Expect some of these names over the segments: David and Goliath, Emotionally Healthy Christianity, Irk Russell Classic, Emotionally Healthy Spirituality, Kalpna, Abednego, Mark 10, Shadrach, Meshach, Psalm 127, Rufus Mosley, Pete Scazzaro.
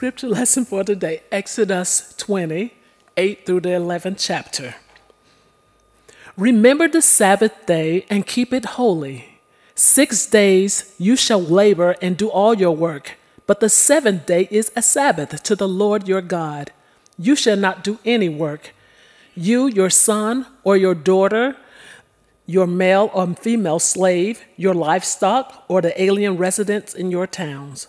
scripture lesson for today, Exodus 20, 8 through the 11th chapter. Remember the Sabbath day and keep it holy. 6 days you shall labor and do all your work, but the seventh day is a Sabbath to the Lord your God. You shall not do any work. You, your son or your daughter, your male or female slave, your livestock, or the alien residents in your towns.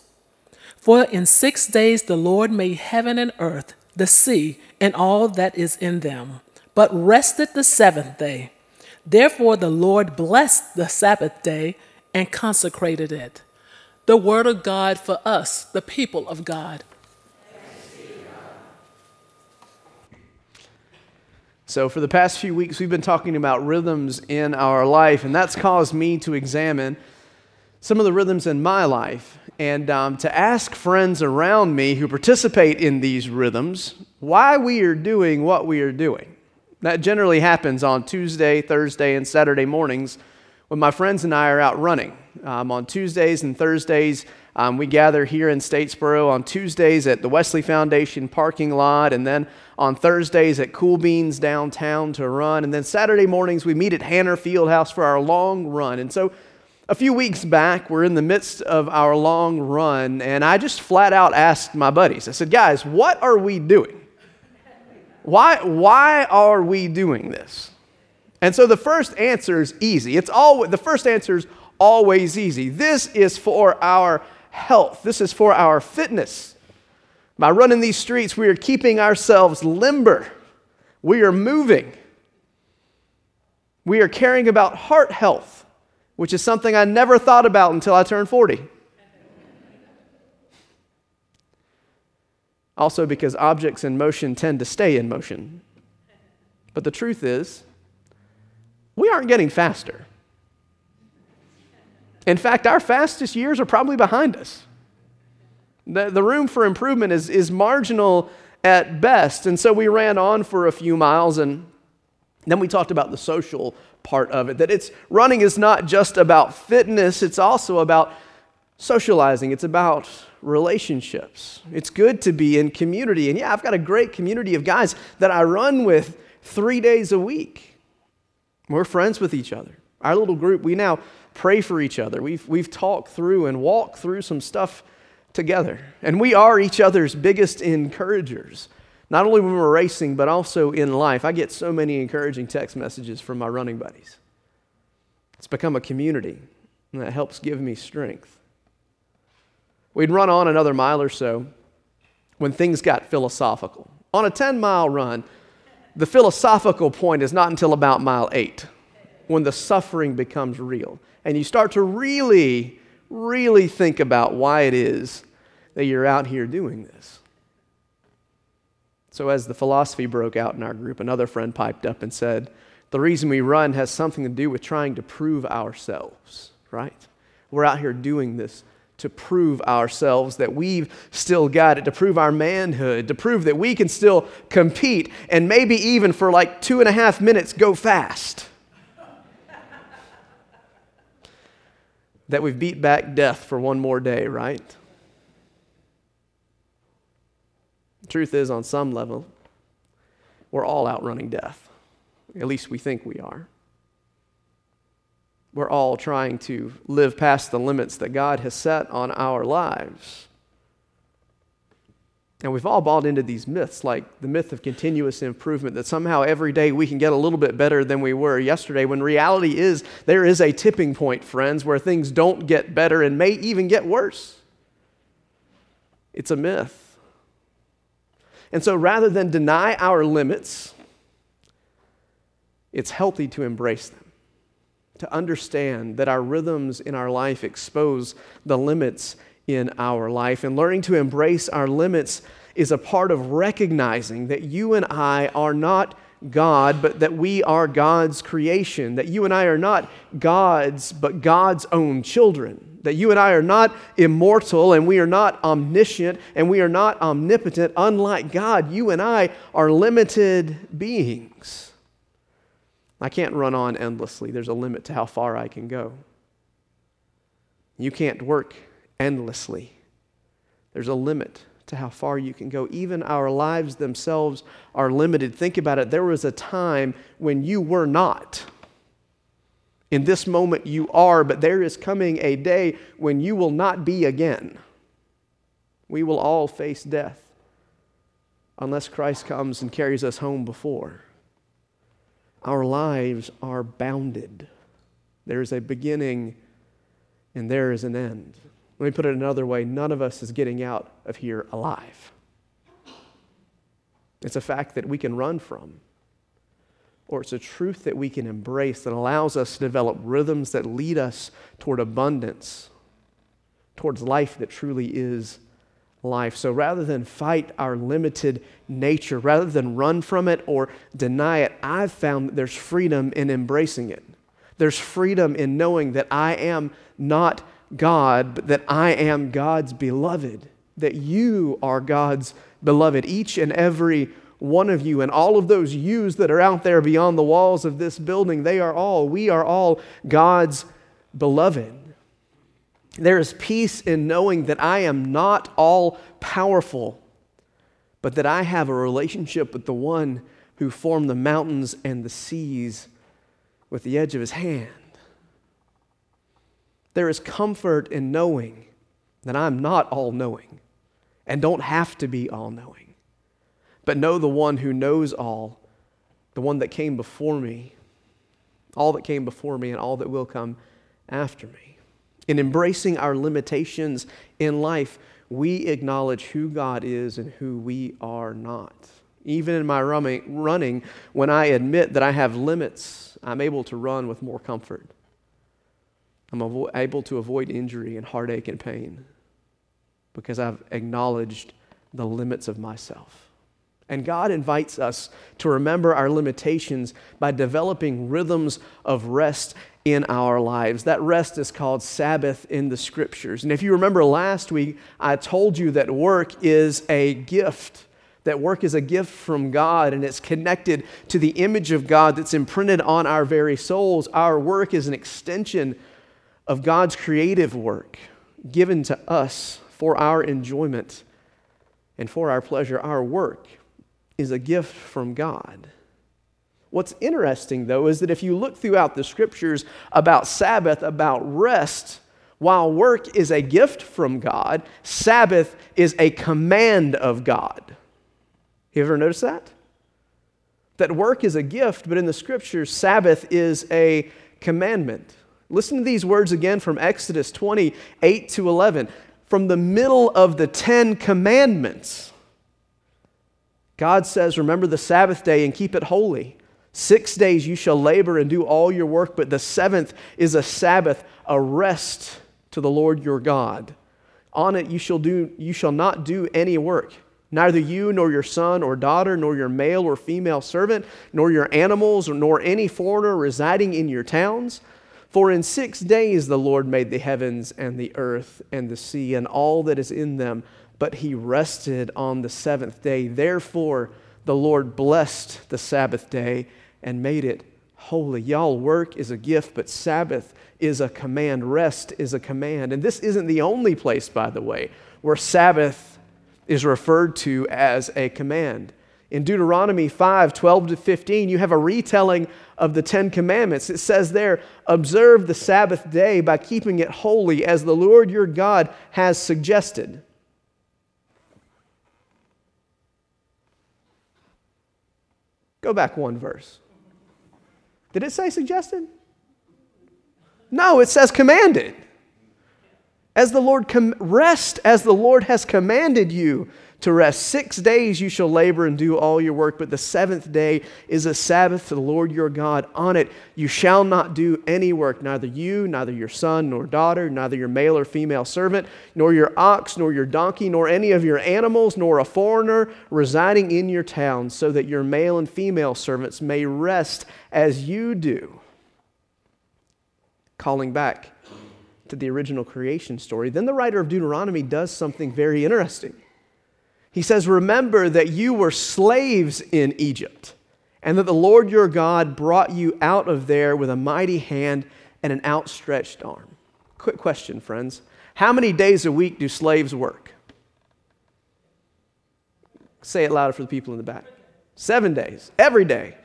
For in 6 days the Lord made heaven and earth, the sea, and all that is in them, but rested the seventh day. Therefore the Lord blessed the Sabbath day and consecrated it. The word of God for us, the people of God. So for the past few weeks, we've been talking about rhythms in our life, and that's caused me to examine some of the rhythms in my life and to ask friends around me who participate in these rhythms why we are doing what we are doing. That generally happens on Tuesday, Thursday, and Saturday mornings when my friends and I are out running. On Tuesdays and Thursdays, we gather here in Statesboro on Tuesdays at the Wesley Foundation parking lot, and then on Thursdays at Cool Beans downtown to run, and then Saturday mornings we meet at Hanner Fieldhouse for our long run. And so a few weeks back, we're in the midst of our long run, and I just flat out asked my buddies, I said, guys, what are we doing? Why are we doing this? And so the first answer is easy. Always easy. This is for our health. This is for our fitness. By running these streets, we are keeping ourselves limber. We are moving. We are caring about heart health, which is something I never thought about until I turned 40. Also, because objects in motion tend to stay in motion. But the truth is, we aren't getting faster. In fact, our fastest years are probably behind us. The room for improvement is marginal at best. And so we ran on for a few miles, and then we talked about the social part of it, that running is not just about fitness, it's also about socializing. It's about relationships. It's good to be in community. And yeah, I've got a great community of guys that I run with 3 days a week. We're friends with each other. Our little group, we now pray for each other. We've talked through and walked through some stuff together. And we are each other's biggest encouragers, not only when we're racing, but also in life. I get so many encouraging text messages from my running buddies. It's become a community, and that helps give me strength. We'd run on another mile or so when things got philosophical. On a 10-mile run, the philosophical point is not until about mile 8, when the suffering becomes real. And you start to really, really think about why it is that you're out here doing this. So as the philosophy broke out in our group, another friend piped up and said, the reason we run has something to do with trying to prove ourselves, right? We're out here doing this to prove ourselves that we've still got it, to prove our manhood, to prove that we can still compete and maybe even for like 2.5 minutes go fast. That we've beat back death for one more day, right? The truth is, on some level, we're all outrunning death. At least we think we are. We're all trying to live past the limits that God has set on our lives. And we've all bought into these myths, like the myth of continuous improvement, that somehow every day we can get a little bit better than we were yesterday, when reality is there is a tipping point, friends, where things don't get better and may even get worse. It's a myth. And so rather than deny our limits, it's healthy to embrace them, to understand that our rhythms in our life expose the limits in our life. And learning to embrace our limits is a part of recognizing that you and I are not God, but that we are God's creation, that you and I are not gods, but God's own children, that you and I are not immortal, and we are not omniscient, and we are not omnipotent. Unlike God, you and I are limited beings. I can't run on endlessly. There's a limit to how far I can go. You can't work endlessly. There's a limit to how far you can go. Even our lives themselves are limited. Think about it. There was a time when you were not. In this moment you are, but there is coming a day when you will not be again. We will all face death unless Christ comes and carries us home before. Our lives are bounded. There is a beginning and there is an end. Let me put it another way. None of us is getting out of here alive. It's a fact that we can run from, or it's a truth that we can embrace that allows us to develop rhythms that lead us toward abundance, towards life that truly is life. So rather than fight our limited nature, rather than run from it or deny it, I've found that there's freedom in embracing it. There's freedom in knowing that I am not God, but that I am God's beloved, that you are God's beloved, each and every one of you, and all of those yous that are out there beyond the walls of this building, we are all God's beloved. There is peace in knowing that I am not all powerful, but that I have a relationship with the one who formed the mountains and the seas with the edge of his hand. There is comfort in knowing that I'm not all-knowing and don't have to be all-knowing, but know the one who knows all, the one that came before me, all that came before me and all that will come after me. In embracing our limitations in life, we acknowledge who God is and who we are not. Even in my running, when I admit that I have limits, I'm able to run with more comfort. I'm able to avoid injury and heartache and pain because I've acknowledged the limits of myself. And God invites us to remember our limitations by developing rhythms of rest in our lives. That rest is called Sabbath in the Scriptures. And if you remember last week, I told you that work is a gift, that work is a gift from God, and it's connected to the image of God that's imprinted on our very souls. Our work is an extension of God's creative work given to us for our enjoyment and for our pleasure. Our work is a gift from God. What's interesting, though, is that if you look throughout the Scriptures about Sabbath, about rest, while work is a gift from God, Sabbath is a command of God. You ever notice that? That work is a gift, but in the Scriptures, Sabbath is a commandment. Listen to these words again from Exodus 20:8 to 11. From the middle of the Ten Commandments, God says, remember the Sabbath day and keep it holy. 6 days you shall labor and do all your work, but the seventh is a Sabbath, a rest to the Lord your God. On it you shall not do any work, neither you nor your son or daughter, nor your male or female servant, nor your animals, nor any foreigner residing in your towns. For in 6 days the Lord made the heavens and the earth and the sea and all that is in them, but he rested on the seventh day. Therefore the Lord blessed the Sabbath day and made it holy. Y'all, work is a gift, but Sabbath is a command. Rest is a command. And this isn't the only place, by the way, where Sabbath is referred to as a command. In Deuteronomy 5:12 to 15, you have a retelling of the Ten Commandments. It says there, observe the Sabbath day by keeping it holy as the Lord your God has suggested. Go back one verse. Did it say suggested? No, it says commanded. As the Lord rest as the Lord has commanded you to rest. 6 days you shall labor and do all your work, but the seventh day is a Sabbath to the Lord your God. On it you shall not do any work, neither you, neither your son nor daughter, neither your male or female servant, nor your ox, nor your donkey, nor any of your animals, nor a foreigner residing in your town, so that your male and female servants may rest as you do. Calling back to the original creation story, then the writer of Deuteronomy does something very interesting. He says, remember that you were slaves in Egypt and that the Lord your God brought you out of there with a mighty hand and an outstretched arm. Quick question, friends. How many days a week do slaves work? Say it louder for the people in the back. 7 days. Every day.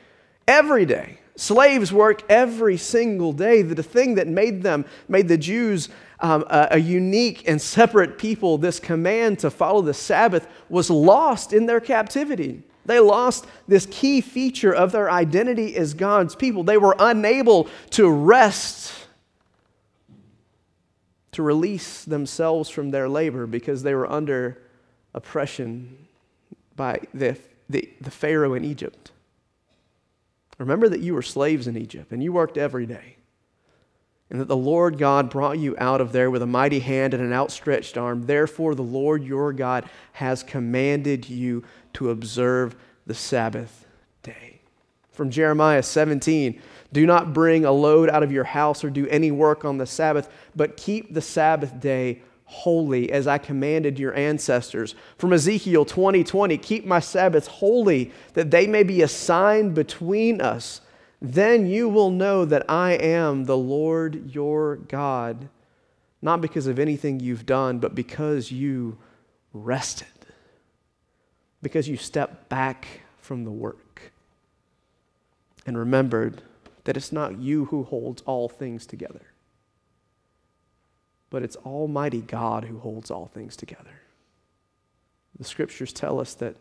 Every day. Slaves work every single day. The thing that made the Jews a unique and separate people, this command to follow the Sabbath, was lost in their captivity. They lost this key feature of their identity as God's people. They were unable to rest, to release themselves from their labor because they were under oppression by the Pharaoh in Egypt. Remember that you were slaves in Egypt and you worked every day, and that the Lord God brought you out of there with a mighty hand and an outstretched arm. Therefore, the Lord your God has commanded you to observe the Sabbath day. From Jeremiah 17, do not bring a load out of your house or do any work on the Sabbath, but keep the Sabbath day holy as I commanded your ancestors. From Ezekiel 20:20, keep my Sabbaths holy that they may be a sign between us. Then you will know that I am the Lord your God, not because of anything you've done, but because you rested, because you stepped back from the work and remembered that it's not you who holds all things together, but it's Almighty God who holds all things together. The Scriptures tell us that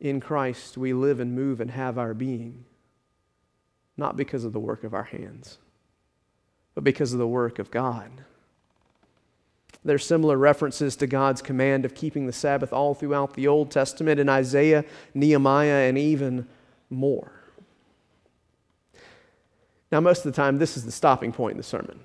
in Christ we live and move and have our being, not because of the work of our hands, but because of the work of God. There's similar references to God's command of keeping the Sabbath all throughout the Old Testament in Isaiah, Nehemiah, and even more. Now, most of the time, this is the stopping point in the sermon.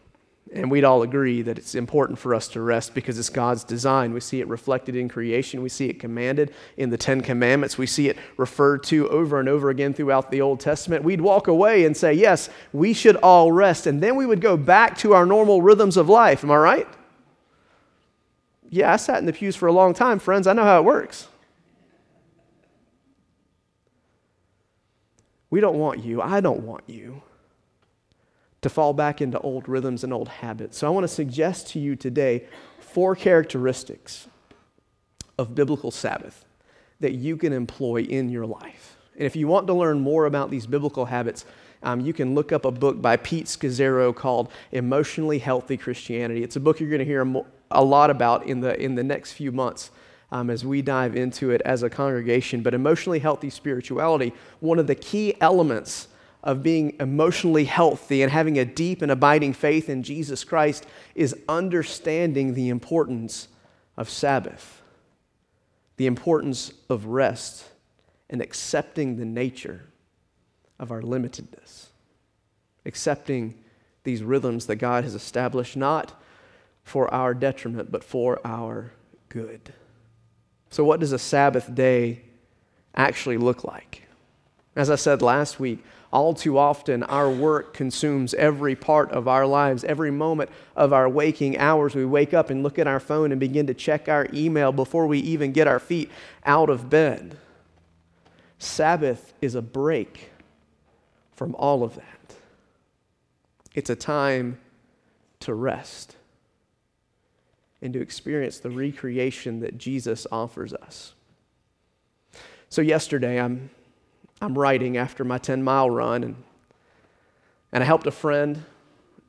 And we'd all agree that it's important for us to rest because it's God's design. We see it reflected in creation. We see it commanded in the Ten Commandments. We see it referred to over and over again throughout the Old Testament. We'd walk away and say, yes, we should all rest. And then we would go back to our normal rhythms of life. Am I right? Yeah, I sat in the pews for a long time, friends. I know how it works. We don't want you. I don't want you to fall back into old rhythms and old habits. So I want to suggest to you today 4 characteristics of biblical Sabbath that you can employ in your life. And if you want to learn more about these biblical habits, you can look up a book by Pete Scazzaro called Emotionally Healthy Christianity. It's a book you're going to hear a lot about in the next few months as we dive into it as a congregation. But Emotionally Healthy Spirituality, one of the key elements of being emotionally healthy and having a deep and abiding faith in Jesus Christ is understanding the importance of Sabbath, the importance of rest, and accepting the nature of our limitedness, accepting these rhythms that God has established, not for our detriment, but for our good. So what does a Sabbath day actually look like? As I said last week, all too often, our work consumes every part of our lives, every moment of our waking hours. We wake up and look at our phone and begin to check our email before we even get our feet out of bed. Sabbath is a break from all of that. It's a time to rest and to experience the recreation that Jesus offers us. So yesterday, I'm writing after my 10-mile run, and I helped a friend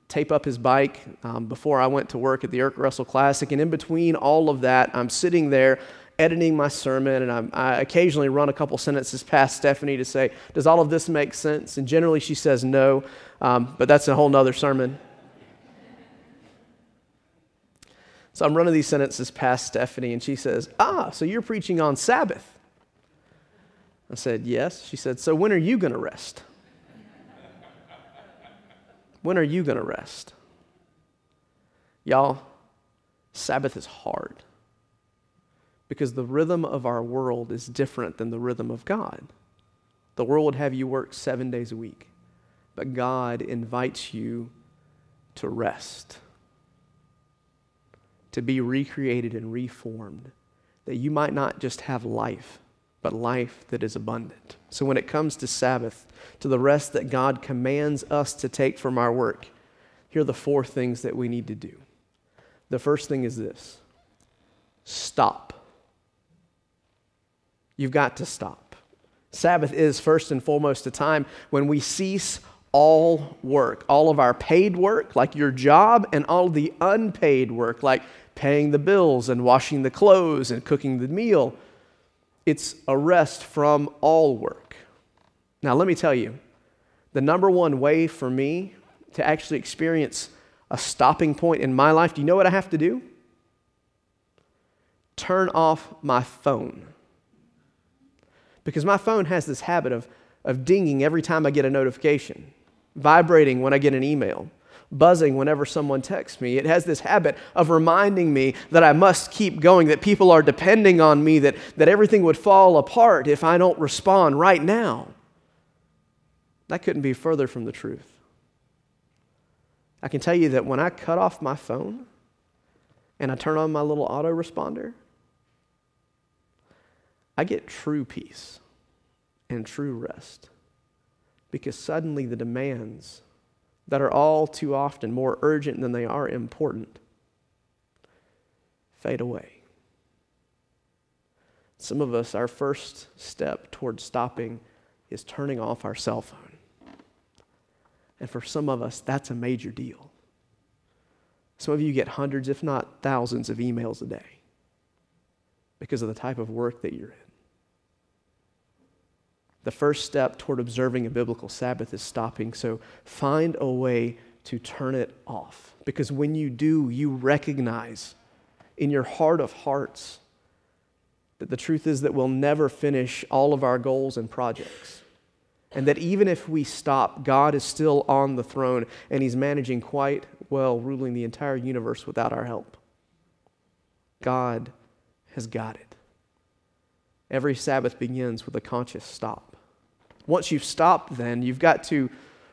tape up his bike before I went to work at the Irk Russell Classic. And in between all of that, I'm sitting there editing my sermon, and I occasionally run a couple sentences past Stephanie to say, does all of this make sense? And generally she says no, but that's a whole nother sermon. So I'm running these sentences past Stephanie, and she says, so you're preaching on Sabbath. I said, yes. She said, so when are you going to rest? When are you going to rest? Y'all, Sabbath is hard because the rhythm of our world is different than the rhythm of God. The world would have you work 7 days a week, but God invites you to rest, to be recreated and reformed, that you might not just have life, but life that is abundant. So when it comes to Sabbath, to the rest that God commands us to take from our work, here are the 4 things that we need to do. The first thing is this: stop. You've got to stop. Sabbath is first and foremost a time when we cease all work, all of our paid work, like your job, and all the unpaid work, like paying the bills and washing the clothes and cooking the meal. It's a rest from all work. Now, let me tell you, the number one way for me to actually experience a stopping point in my life, do you know what I have to do? Turn off my phone. Because my phone has this habit of dinging every time I get a notification, vibrating when I get an email, buzzing whenever someone texts me. It has this habit of reminding me that I must keep going, that people are depending on me, that everything would fall apart if I don't respond right now. That couldn't be further from the truth. I can tell you that when I cut off my phone and I turn on my little autoresponder, I get true peace and true rest, because suddenly the demands that are all too often more urgent than they are important fade away. Some of us, our first step towards stopping is turning off our cell phone. And for some of us, that's a major deal. Some of you get hundreds, if not thousands, of emails a day because of the type of work that you're in. The first step toward observing a biblical Sabbath is stopping, so find a way to turn it off. Because when you do, you recognize in your heart of hearts that the truth is that we'll never finish all of our goals and projects. And that even if we stop, God is still on the throne, and He's managing quite well, ruling the entire universe without our help. God has got it. Every Sabbath begins with a conscious stop. Once you've stopped, then, you've got to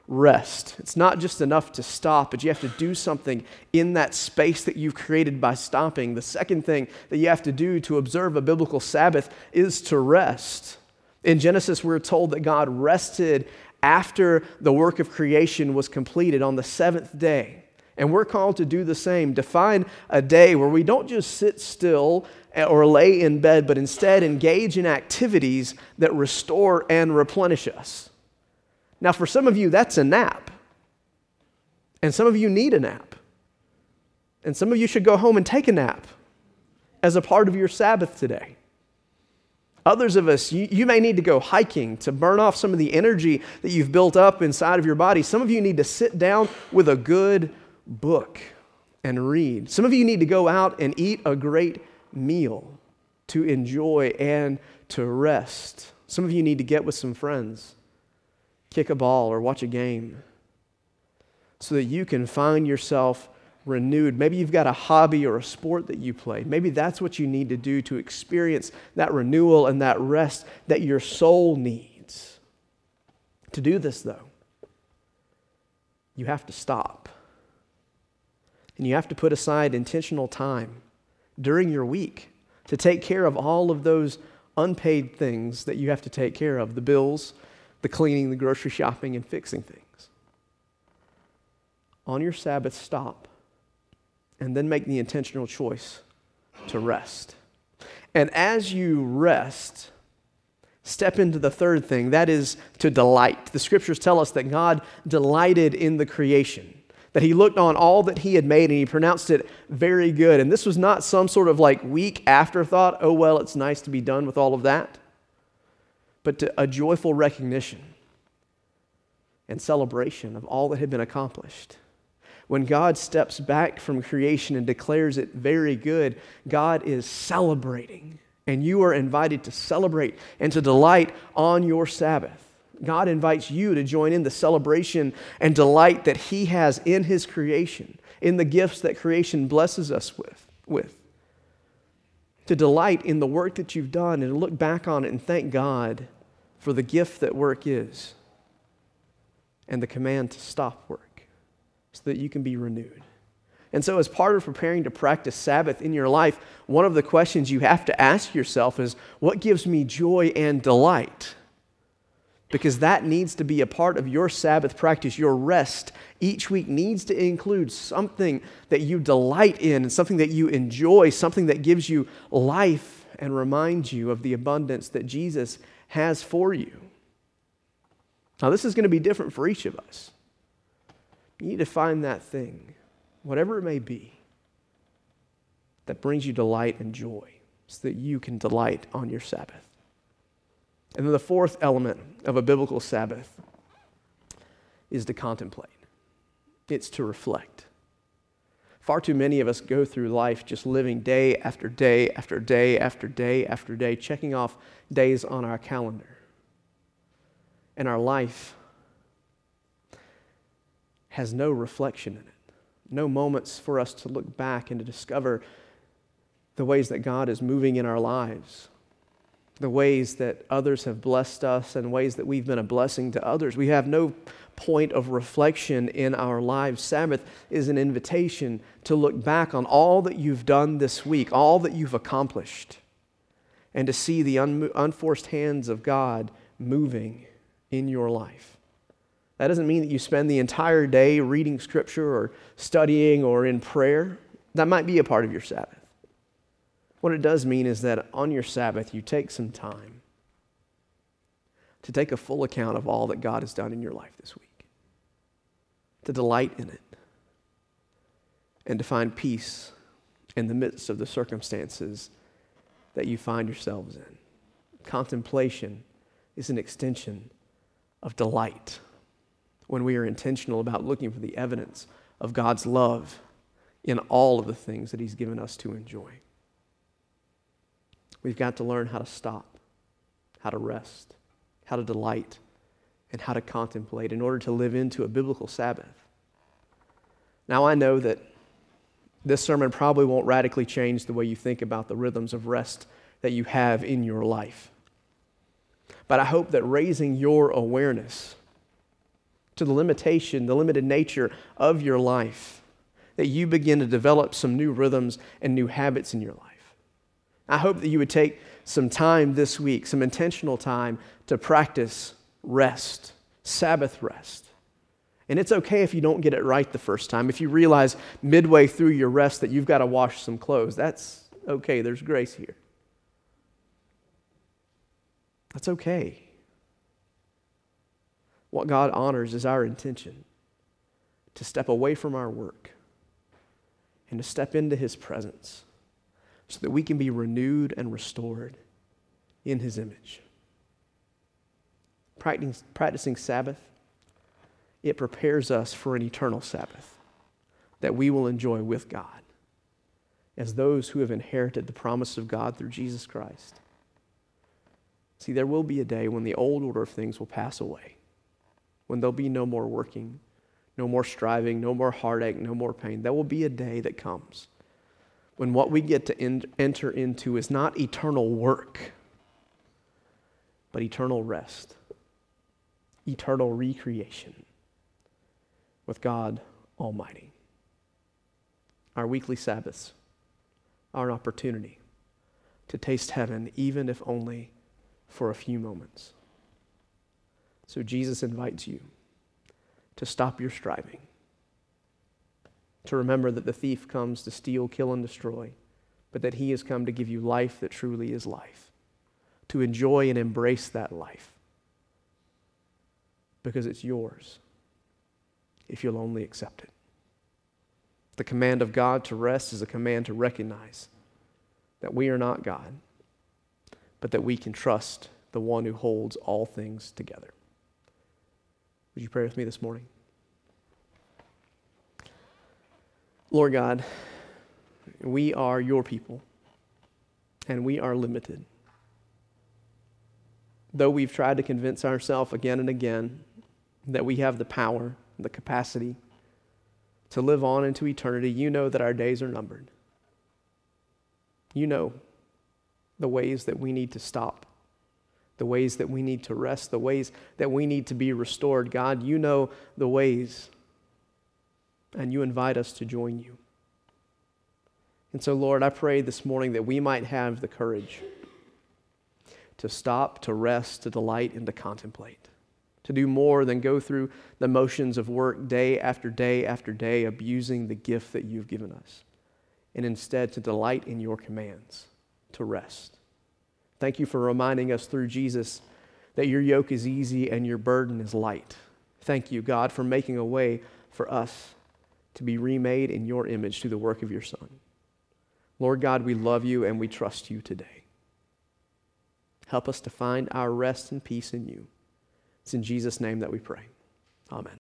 rest. It's not just enough to stop, but you have to do something in that space that you've created by stopping. The second thing that you have to do to observe a biblical Sabbath is to rest. In Genesis, we're told that God rested after the work of creation was completed on the seventh day. And we're called to do the same, to find a day where we don't just sit still or lay in bed, but instead engage in activities that restore and replenish us. Now, for some of you, that's a nap. And some of you need a nap. And some of you should go home and take a nap as a part of your Sabbath today. Others of us, you may need to go hiking to burn off some of the energy that you've built up inside of your body. Some of you need to sit down with a good book and read. Some of you need to go out and eat a great meal to enjoy and to rest. Some of you need to get with some friends, kick a ball, or watch a game so that you can find yourself renewed. Maybe you've got a hobby or a sport that you play. Maybe that's what you need to do to experience that renewal and that rest that your soul needs. To do this, though, you have to stop. And you have to put aside intentional time during your week to take care of all of those unpaid things that you have to take care of, the bills, the cleaning, the grocery shopping, and fixing things. On your Sabbath, stop, and then make the intentional choice to rest. And as you rest, step into the third thing, that is to delight. The scriptures tell us that God delighted in the creation, that He looked on all that He had made and He pronounced it very good. And this was not some sort of like weak afterthought, oh, well, it's nice to be done with all of that, but to a joyful recognition and celebration of all that had been accomplished. When God steps back from creation and declares it very good, God is celebrating, and you are invited to celebrate and to delight on your Sabbath. God invites you to join in the celebration and delight that He has in His creation, in the gifts that creation blesses us with. To delight in the work that you've done and look back on it and thank God for the gift that work is, and the command to stop work so that you can be renewed. And so as part of preparing to practice Sabbath in your life, one of the questions you have to ask yourself is, what gives me joy and delight? Because that needs to be a part of your Sabbath practice. Your rest each week needs to include something that you delight in, and something that you enjoy, something that gives you life and remind you of the abundance that Jesus has for you. Now, this is going to be different for each of us. You need to find that thing, whatever it may be, that brings you delight and joy so that you can delight on your Sabbath. And then the fourth element of a biblical Sabbath is to contemplate. It's to reflect. Far too many of us go through life just living day after day after day after day after day, checking off days on our calendar. And our life has no reflection in it, no moments for us to look back and to discover the ways that God is moving in our lives, the ways that others have blessed us and ways that we've been a blessing to others. We have no point of reflection in our lives. Sabbath is an invitation to look back on all that you've done this week, all that you've accomplished, and to see the unforced hands of God moving in your life. That doesn't mean that you spend the entire day reading Scripture or studying or in prayer. That might be a part of your Sabbath. What it does mean is that on your Sabbath, you take some time to take a full account of all that God has done in your life this week, to delight in it, and to find peace in the midst of the circumstances that you find yourselves in. Contemplation is an extension of delight when we are intentional about looking for the evidence of God's love in all of the things that He's given us to enjoy. We've got to learn how to stop, how to rest, how to delight, and how to contemplate in order to live into a biblical Sabbath. Now, I know that this sermon probably won't radically change the way you think about the rhythms of rest that you have in your life. But I hope that raising your awareness to the limited nature of your life, that you begin to develop some new rhythms and new habits in your life. I hope that you would take some time this week, some intentional time, to practice rest, Sabbath rest. And it's okay if you don't get it right the first time. If you realize midway through your rest that you've got to wash some clothes, that's okay. There's grace here. That's okay. What God honors is our intention to step away from our work and to step into His presence, so that we can be renewed and restored in His image. Practicing Sabbath, it prepares us for an eternal Sabbath that we will enjoy with God as those who have inherited the promise of God through Jesus Christ. See, there will be a day when the old order of things will pass away, when there'll be no more working, no more striving, no more heartache, no more pain. There will be a day that comes when what we get to enter into is not eternal work, but eternal rest, eternal recreation with God Almighty. Our weekly Sabbaths are an opportunity to taste heaven, even if only for a few moments. So Jesus invites you to stop your striving, to remember that the thief comes to steal, kill, and destroy, but that He has come to give you life that truly is life, to enjoy and embrace that life, because it's yours if you'll only accept it. The command of God to rest is a command to recognize that we are not God, but that we can trust the one who holds all things together. Would you pray with me this morning? Lord God, we are your people, and we are limited. Though we've tried to convince ourselves again and again that we have the power, the capacity to live on into eternity, you know that our days are numbered. You know the ways that we need to stop, the ways that we need to rest, the ways that we need to be restored. God, you know the ways, and you invite us to join you. And so, Lord, I pray this morning that we might have the courage to stop, to rest, to delight, and to contemplate, to do more than go through the motions of work day after day after day, abusing the gift that you've given us, and instead to delight in your commands, to rest, Thank you for reminding us through Jesus that your yoke is easy and your burden is light. Thank you, God, for making a way for us to be remade in your image through the work of your Son. Lord God, we love you and we trust you today. Help us to find our rest and peace in you. It's in Jesus' name that we pray. Amen.